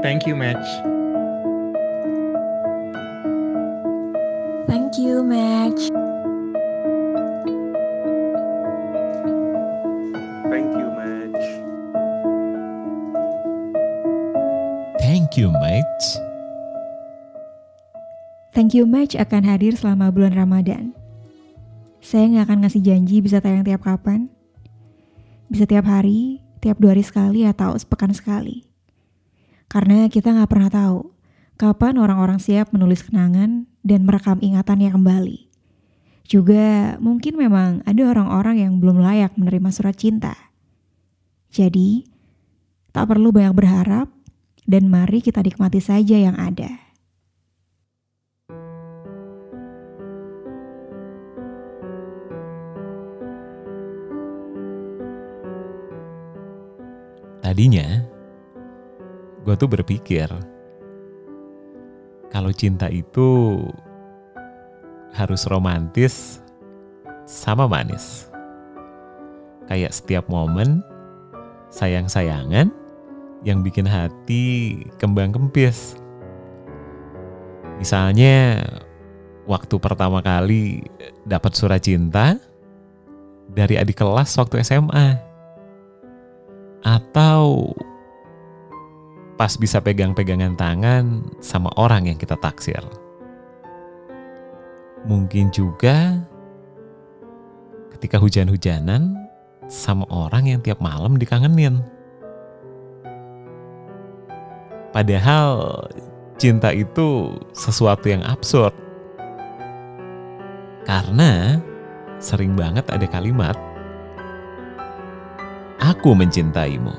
Thank you match. Thank you match. Thank you match. Thank you match. Thank you match akan hadir selama bulan Ramadan. Saya nggak akan ngasih janji bisa tayang tiap kapan. Bisa tiap hari, tiap 2 hari sekali atau sepekan sekali. Karena kita nggak pernah tahu kapan orang-orang siap menulis kenangan dan merekam ingatannya kembali. Juga mungkin memang ada orang-orang yang belum layak menerima surat cinta. Jadi, tak perlu banyak berharap dan mari kita nikmati saja yang ada. Tadinya, gue tuh berpikir kalau cinta itu harus romantis sama manis. Kayak setiap momen, sayang-sayangan yang bikin hati kembang kempis. Misalnya, waktu pertama kali dapat surat cinta dari adik kelas waktu SMA. Atau pas bisa pegang-pegangan tangan sama orang yang kita taksir. Mungkin juga ketika hujan-hujanan sama orang yang tiap malam dikangenin. Padahal cinta itu sesuatu yang absurd. Karena sering banget ada kalimat, "Aku mencintaimu."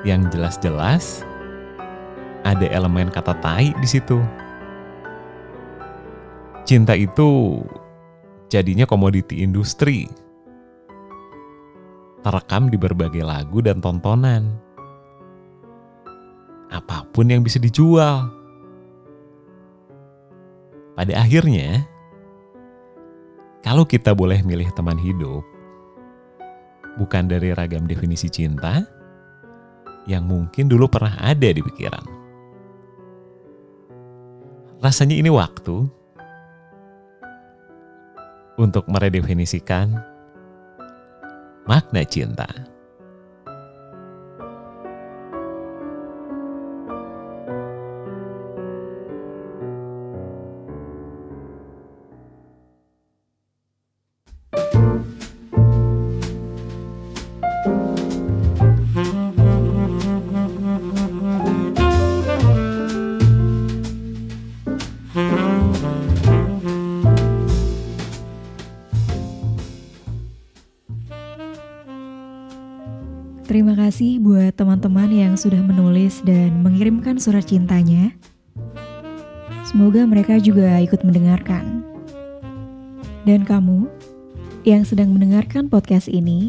Yang jelas-jelas ada elemen kata tai di situ. Cinta itu jadinya komoditi industri. Terekam di berbagai lagu dan tontonan. Apapun yang bisa dijual. Pada akhirnya, kalau kita boleh milih teman hidup, bukan dari ragam definisi cinta yang mungkin dulu pernah ada di pikiran. Rasanya ini waktu untuk meredefinisikan makna cinta. Terima kasih buat teman-teman yang sudah menulis dan mengirimkan surat cintanya. Semoga mereka juga ikut mendengarkan. Dan kamu yang sedang mendengarkan podcast ini,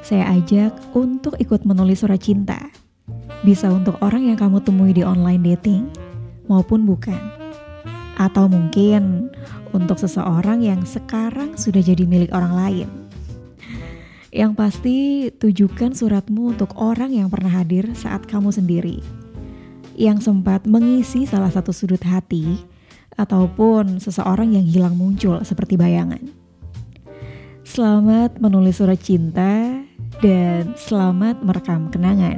saya ajak untuk ikut menulis surat cinta. Bisa untuk orang yang kamu temui di online dating maupun bukan. Atau mungkin untuk seseorang yang sekarang sudah jadi milik orang lain. Yang pasti tujukan suratmu untuk orang yang pernah hadir saat kamu sendiri, yang sempat mengisi salah satu sudut hati, ataupun seseorang yang hilang muncul seperti bayangan. Selamat menulis surat cinta dan selamat merekam kenangan.